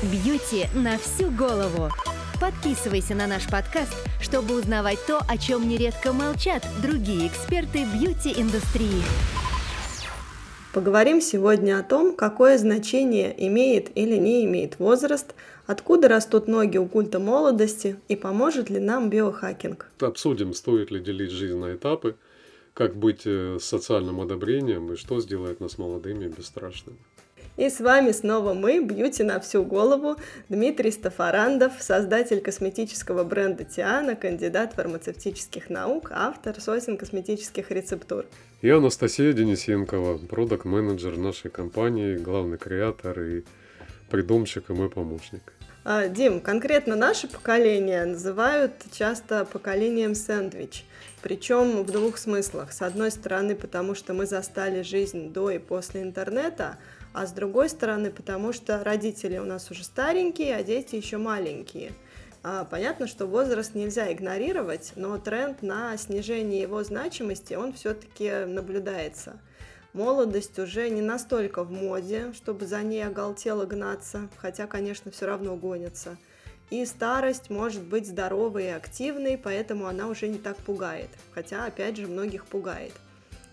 Бьюти на всю голову. Подписывайся на наш подкаст, чтобы узнавать то, о чем нередко молчат другие эксперты бьюти-индустрии. Поговорим сегодня о том, какое значение имеет или не имеет возраст, откуда растут ноги у культа молодости и поможет ли нам биохакинг. Обсудим, стоит ли делить жизнь на этапы, как быть с социальным одобрением и что сделает нас молодыми и бесстрашными. И с вами снова мы, бьюти на всю голову, Дмитрий Стафарандов, создатель косметического бренда «Тиана», кандидат фармацевтических наук, автор сотен косметических рецептур. И Анастасия Денисенкова, продакт-менеджер нашей компании, главный креатор и придумщик, и мой помощник. Дим, конкретно наше поколение называют часто поколением «сэндвич». Причем в двух смыслах. С одной стороны, потому что мы застали жизнь до и после интернета, а с другой стороны, потому что родители у нас уже старенькие, а дети еще маленькие. Понятно, что возраст нельзя игнорировать, но тренд на снижение его значимости, он все-таки наблюдается. Молодость уже не настолько в моде, чтобы за ней оголтело гнаться, хотя, конечно, все равно гонится. И старость может быть здоровой и активной, поэтому она уже не так пугает, хотя, опять же, многих пугает.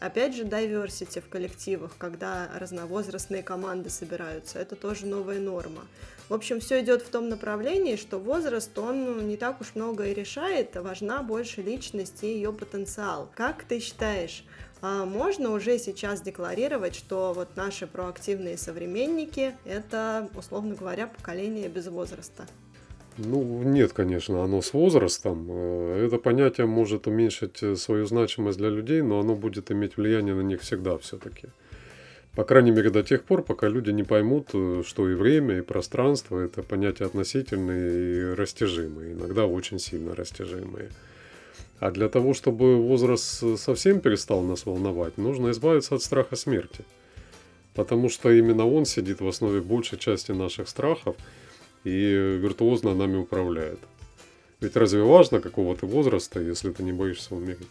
Опять же, diversity в коллективах, когда разновозрастные команды собираются, это тоже новая норма. В общем, все идет в том направлении, что возраст, он не так уж много и решает, важна больше личность и ее потенциал. Как ты считаешь, можно уже сейчас декларировать, что вот наши проактивные современники – это, условно говоря, поколение без возраста? Нет, конечно, оно с возрастом. Это понятие может уменьшить свою значимость для людей, но оно будет иметь влияние на них всегда все-таки. По крайней мере, до тех пор, пока люди не поймут, что и время, и пространство – это понятия относительные и растяжимые, иногда очень сильно растяжимые. А для того, чтобы возраст совсем перестал нас волновать, нужно избавиться от страха смерти. Потому что именно он сидит в основе большей части наших страхов, и виртуозно нами управляет. Ведь разве важно, какого ты возраста, если ты не боишься умереть?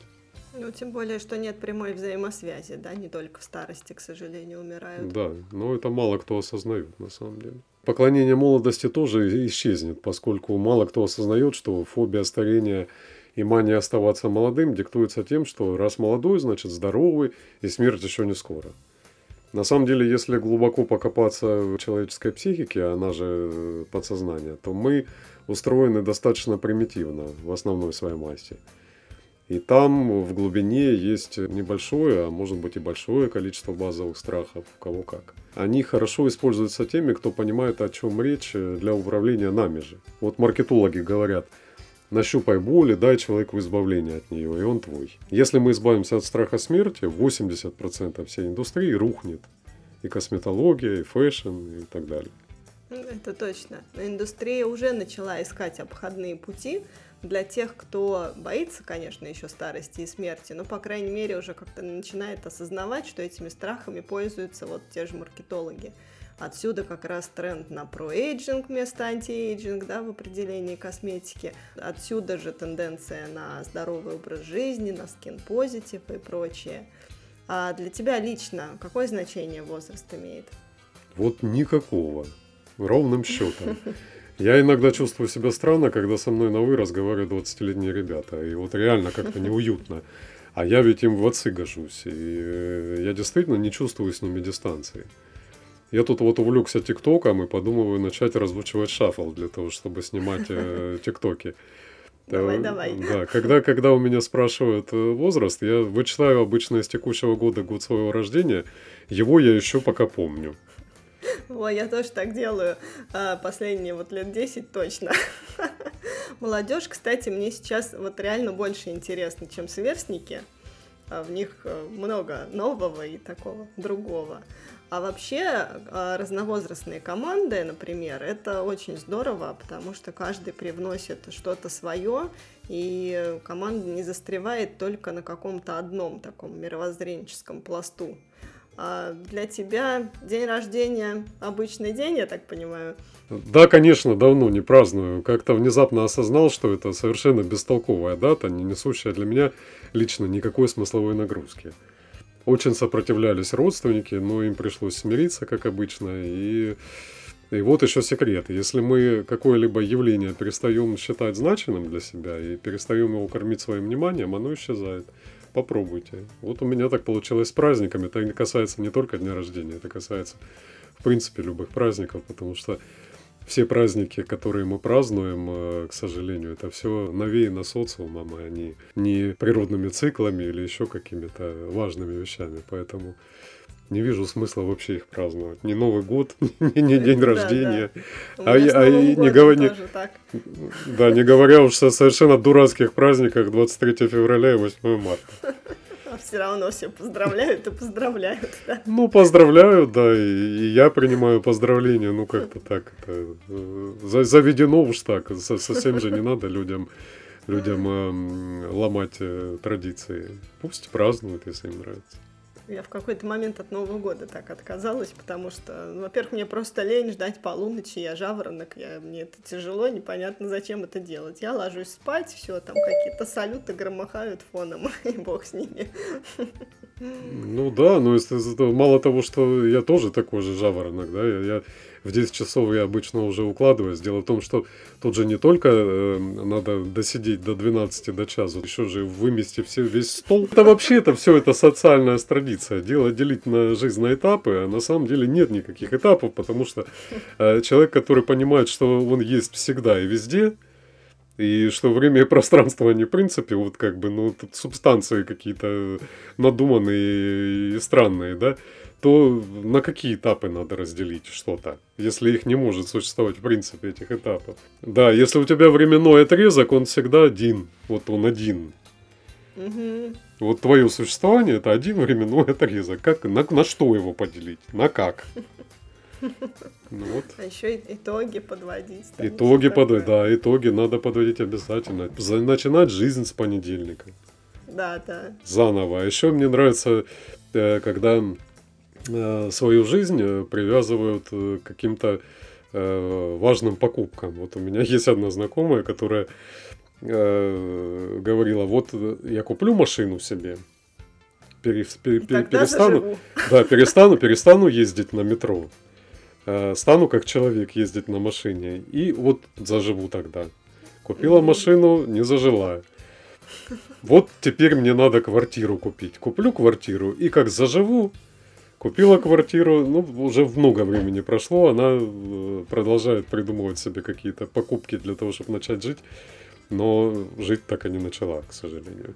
Тем более, что нет прямой взаимосвязи, да, не только в старости, к сожалению, умирают. Да, но это мало кто осознает, на самом деле. Поклонение молодости тоже исчезнет, поскольку мало кто осознает, что фобия старения и мания оставаться молодым диктуется тем, что раз молодой, значит здоровый, и смерть еще не скоро. На самом деле, если глубоко покопаться в человеческой психике, она же подсознание, то мы устроены достаточно примитивно в основной своей массе. И там в глубине есть небольшое, а может быть и большое количество базовых страхов, кого как. Они хорошо используются теми, кто понимает, о чем речь, для управления нами же. Вот маркетологи говорят: нащупай боль и дай человеку избавление от нее, и он твой. Если мы избавимся от страха смерти, 80% всей индустрии рухнет. И косметология, и фэшн, и так далее. Это точно. Индустрия уже начала искать обходные пути для тех, кто боится, конечно, еще старости и смерти, но, по крайней мере, уже как-то начинает осознавать, что этими страхами пользуются вот те же маркетологи. Отсюда как раз тренд на проэйджинг вместо антиэйджинг, да, в определении косметики. Отсюда же тенденция на здоровый образ жизни, на скин-позитив и прочее. А для тебя лично какое значение возраст имеет? Вот никакого. Ровным счетом. Я иногда чувствую себя странно, когда со мной на «вы» разговаривают 20-летние ребята. И вот реально как-то неуютно. А я ведь им в отцы гожусь. И я действительно не чувствую с ними дистанции. Я тут вот увлекся ТикТоком и подумываю начать разучивать шаффл для того, чтобы снимать ТикТоки. Давай. Да, когда у меня спрашивают возраст, я вычитаю обычно из текущего года год своего рождения. Его я еще пока помню. Ой, я тоже так делаю последние вот лет 10 точно. Молодежь, кстати, мне сейчас вот реально больше интересна, чем сверстники. В них много нового и такого другого. А вообще разновозрастные команды, например, это очень здорово, потому что каждый привносит что-то свое, и команда не застревает только на каком-то одном таком мировоззренческом пласту. А для тебя день рождения обычный день, я так понимаю? Да, конечно, давно не праздную. Как-то внезапно осознал, что это совершенно бестолковая дата, не несущая для меня лично никакой смысловой нагрузки. Очень сопротивлялись родственники, но им пришлось смириться, как обычно, и И вот еще секрет. Если мы какое-либо явление перестаем считать значимым для себя и перестаем его кормить своим вниманием, оно исчезает. Попробуйте. Вот у меня так получилось с праздниками. Это касается не только дня рождения, это касается, в принципе, любых праздников, потому что все праздники, которые мы празднуем, к сожалению, это все навеяно социумом, а они не природными циклами или еще какими-то важными вещами. Поэтому не вижу смысла вообще их праздновать. Ни Новый год, ни день рождения. А не говоря уж о совершенно дурацких праздниках 23 февраля и 8 марта. А все равно все поздравляют и поздравляют, да? Ну, поздравляют, да, и я принимаю поздравления, ну, как-то так, это заведено уж так, совсем же не надо людям ломать традиции, пусть празднуют, если им нравится. Я в какой-то момент от Нового года так отказалась, потому что, во-первых, мне просто лень ждать полуночи, я жаворонок, мне это тяжело, непонятно, зачем это делать. Я ложусь спать, все, там какие-то салюты громыхают фоном, и бог с ними. Ну да, но мало того, что я тоже такой же жаворонок, да, я в 10 часов я обычно уже укладываюсь. Дело в том, что тут же не только надо досидеть до 12, до часу, еще же вымести весь стол. Это вообще-то все это социальная традиция. Дело делить на жизнь на этапы, а на самом деле нет никаких этапов, потому что человек, который понимает, что он есть всегда и везде, и что время и пространство, они в принципе, вот как бы, ну, тут субстанции какие-то надуманные и странные, да, то на какие этапы надо разделить что-то, если их не может существовать в принципе, этих этапов. Да, если у тебя временной отрезок, он всегда один, вот он один. Угу. Вот твое существование – это один временной отрезок. Как, на что его поделить? На как? Ну, вот. А еще итоги подводить. Итоги подводить, да, итоги надо подводить обязательно. Начинать жизнь с понедельника. Да, да. Заново. А еще мне нравится, когда свою жизнь привязывают к каким-то важным покупкам. Вот у меня есть одна знакомая, которая говорила: вот я куплю машину себе, перестану ездить на метро, стану как человек ездить на машине, и вот заживу тогда. Купила машину, не зажила. Вот теперь мне надо квартиру купить. Куплю квартиру, и как заживу. Купила квартиру, ну, уже много времени прошло, она продолжает придумывать себе какие-то покупки для того, чтобы начать жить, но жить так и не начала, к сожалению.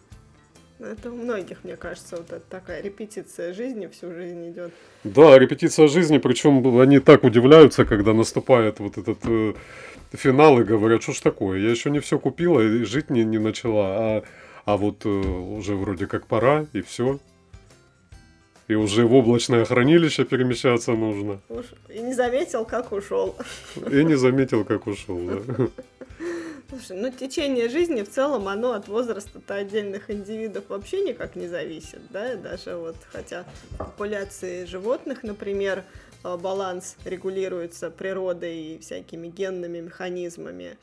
Это у многих, мне кажется, вот такая репетиция жизни всю жизнь идет. Да, репетиция жизни, причем они так удивляются, когда наступает вот этот финал и говорят: что ж такое, я еще не все купила и жить не начала, а вот уже вроде как пора, и все. И уже в облачное хранилище перемещаться нужно. И не заметил, как ушел. Да. Слушай, течение жизни в целом, оно от возраста-то отдельных индивидов вообще никак не зависит, да? Даже вот, хотя в популяции животных, например, баланс регулируется природой и всякими генными механизмами.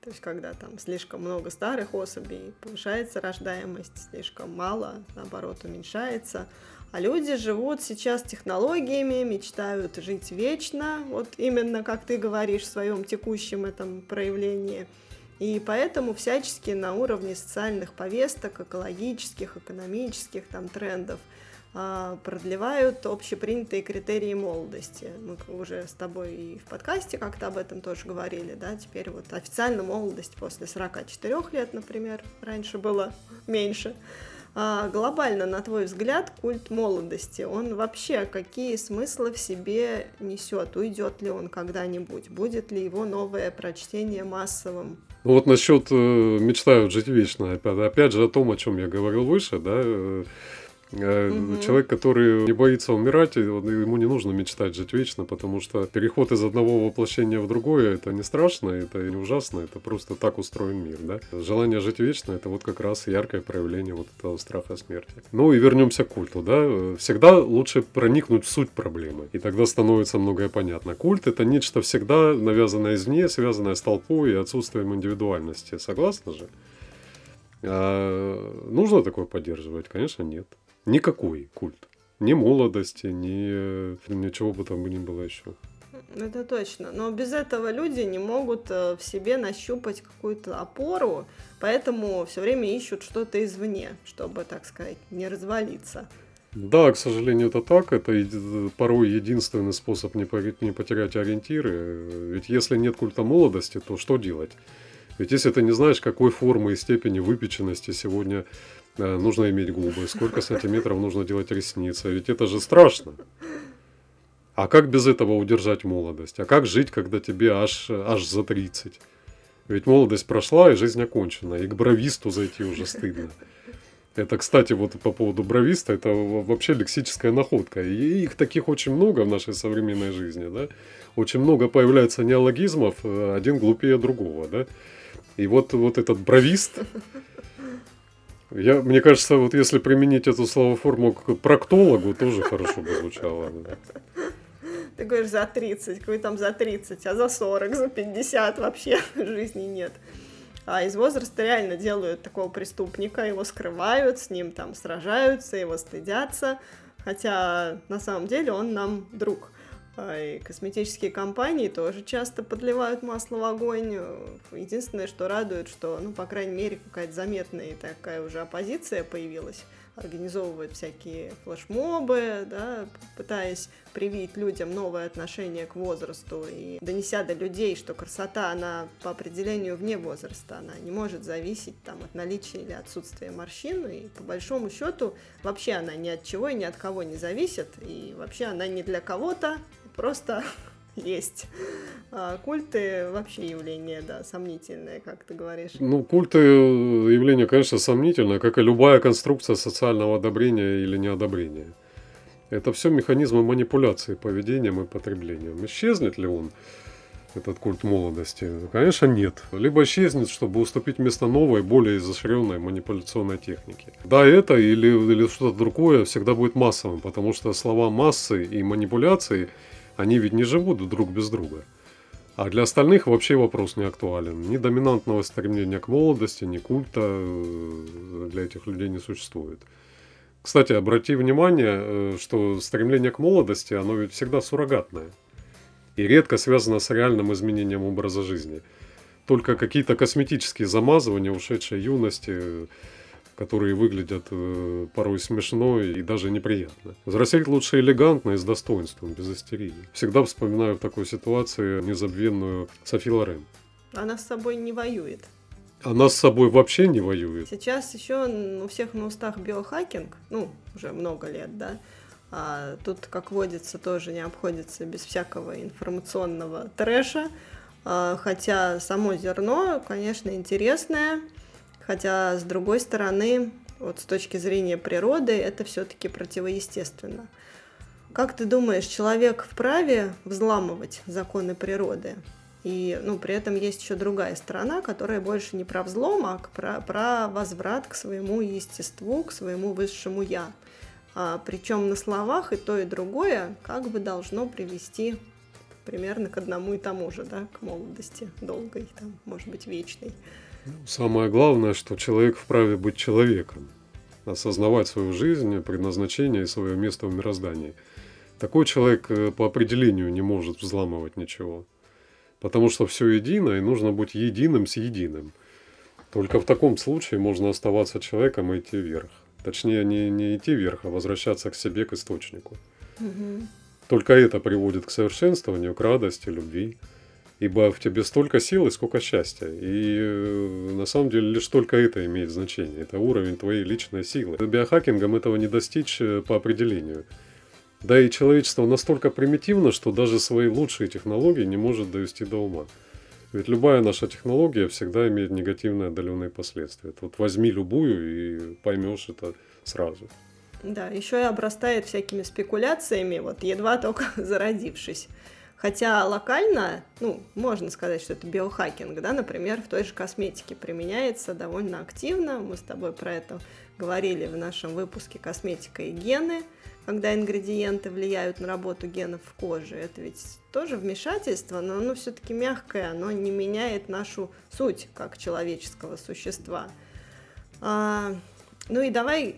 То есть, когда там слишком много старых особей, повышается рождаемость, слишком мало, наоборот, уменьшается. А люди живут сейчас технологиями, мечтают жить вечно, вот именно, как ты говоришь, в своем текущем этом проявлении. И поэтому всячески на уровне социальных повесток, экологических, экономических там трендов продлевают общепринятые критерии молодости. Мы уже с тобой и в подкасте как-то об этом тоже говорили, да, теперь вот официально молодость после 44 лет, например, раньше было меньше. Глобально, на твой взгляд, культ молодости, он вообще какие смыслы в себе несет? Уйдет ли он когда-нибудь? Будет ли его новое прочтение массовым? Вот насчет «мечтают жить вечно». Опять же о том, о чем я говорил выше, да? Человек, который не боится умирать, ему не нужно мечтать жить вечно, потому что переход из одного воплощения в другое — это не страшно, это не ужасно, это просто так устроен мир, да? Желание жить вечно — это вот как раз яркое проявление вот этого страха смерти. Ну и вернемся к культу, да? Всегда лучше проникнуть в суть проблемы, и тогда становится многое понятно. Культ — это нечто всегда навязанное извне, связанное с толпой и отсутствием индивидуальности. Согласны же? А нужно такое поддерживать? Конечно, нет. Никакой культ. Ни молодости, ни чего бы там ни было еще. Это точно. Но без этого люди не могут в себе нащупать какую-то опору, поэтому все время ищут что-то извне, чтобы, так сказать, не развалиться. Да, к сожалению, это так. Это порой единственный способ не потерять ориентиры. Ведь если нет культа молодости, то что делать? Ведь если ты не знаешь, какой формы и степени выпеченности сегодня нужно иметь губы, сколько сантиметров нужно делать ресницы, ведь это же страшно. А как без этого удержать молодость? А как жить, когда тебе аж за 30? Ведь молодость прошла, и жизнь окончена. И к бровисту зайти уже стыдно. Это, кстати, вот по поводу бровиста, это вообще лексическая находка. И их таких очень много в нашей современной жизни, да? Очень много появляется неологизмов, один глупее другого, да? И вот этот бровист... Мне кажется, вот если применить эту словоформу к проктологу, тоже хорошо бы звучало. Да. Ты говоришь за 30, какой там за 30, а за 40, за 50 вообще жизни нет. А из возраста реально делают такого преступника, его скрывают, с ним там сражаются, его стыдятся. Хотя на самом деле он нам друг. И косметические компании тоже часто подливают масло в огонь. Единственное, что радует, что, по крайней мере, какая-то заметная такая уже оппозиция появилась. Организовывают всякие флешмобы, да, пытаясь привить людям новое отношение к возрасту и донеся до людей, что красота, она по определению вне возраста, она не может зависеть от наличия или отсутствия морщин, и по большому счету вообще она ни от чего и ни от кого не зависит, и вообще она не для кого-то, просто есть. А культы вообще явление, да, сомнительное, как ты говоришь. Культы явление, конечно, сомнительное, как и любая конструкция социального одобрения или неодобрения. Это все механизмы манипуляции поведением и потреблением. Исчезнет ли он, этот культ молодости? Конечно, нет. Либо исчезнет, чтобы уступить место новой, более изощренной манипуляционной технике. Да, это или что-то другое всегда будет массовым, потому что слова массы и манипуляции, они ведь не живут друг без друга. А для остальных вообще вопрос не актуален. Ни доминантного стремления к молодости, ни культа для этих людей не существует. Кстати, обрати внимание, что стремление к молодости, оно ведь всегда суррогатное. И редко связано с реальным изменением образа жизни. Только какие-то косметические замазывания ушедшей юности, которые выглядят порой смешно и даже неприятно. Взрослеть лучше элегантно и с достоинством, без истерии. Всегда вспоминаю в такой ситуации незабвенную Софи Лорен. Она с собой не воюет. Она с собой вообще не воюет. Сейчас еще у всех на устах биохакинг, уже много лет, да. А тут, как водится, тоже не обходится без всякого информационного трэша. Хотя само зерно, конечно, интересное. Хотя, с другой стороны, вот с точки зрения природы, это все-таки противоестественно. Как ты думаешь, человек вправе взламывать законы природы? И при этом есть еще другая сторона, которая больше не про взлом, а про возврат к своему естеству, к своему высшему «я». Причем на словах и то, и другое как бы должно привести примерно к одному и тому же, да, к молодости долгой, может быть, вечной. Самое главное, что человек вправе быть человеком, осознавать свою жизнь, предназначение и свое место в мироздании. Такой человек по определению не может взламывать ничего, потому что все едино, и нужно быть единым с единым. Только в таком случае можно оставаться человеком и идти вверх. Точнее, не идти вверх, а возвращаться к себе, к источнику. Угу. Только это приводит к совершенствованию, к радости, любви. Ибо в тебе столько силы, сколько счастья. И на самом деле лишь только это имеет значение. Это уровень твоей личной силы. Биохакингом этого не достичь по определению. Да и человечество настолько примитивно, что даже свои лучшие технологии не может довести до ума. Ведь любая наша технология всегда имеет негативные отдаленные последствия. Тут возьми любую и поймешь это сразу. Да, еще и обрастает всякими спекуляциями, едва только зародившись. Хотя локально, можно сказать, что это биохакинг, да, например, в той же косметике применяется довольно активно. Мы с тобой про это говорили в нашем выпуске «Косметика и гены», когда ингредиенты влияют на работу генов в коже. Это ведь тоже вмешательство, но оно все-таки мягкое, оно не меняет нашу суть как человеческого существа. И давай,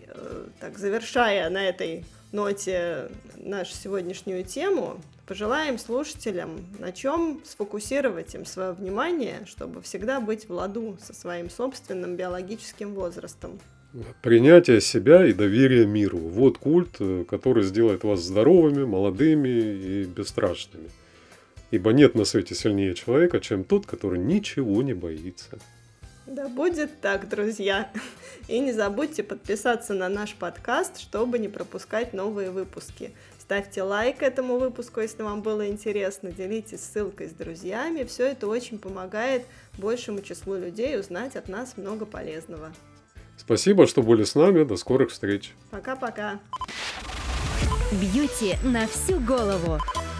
завершая на этой ноте нашу сегодняшнюю тему, пожелаем слушателям, на чем сфокусировать им свое внимание, чтобы всегда быть в ладу со своим собственным биологическим возрастом? Принятие себя и доверие миру. Вот культ, который сделает вас здоровыми, молодыми и бесстрашными. Ибо нет на свете сильнее человека, чем тот, который ничего не боится. Да будет так, друзья. И не забудьте подписаться на наш подкаст, чтобы не пропускать новые выпуски. Ставьте лайк этому выпуску, если вам было интересно. Делитесь ссылкой с друзьями. Все это очень помогает большему числу людей узнать от нас много полезного. Спасибо, что были с нами. До скорых встреч. Пока-пока. Бьюти на всю голову.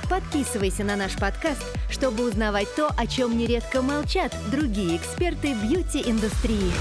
Подписывайся на наш подкаст, чтобы узнавать то, о чем нередко молчат другие эксперты бьюти-индустрии.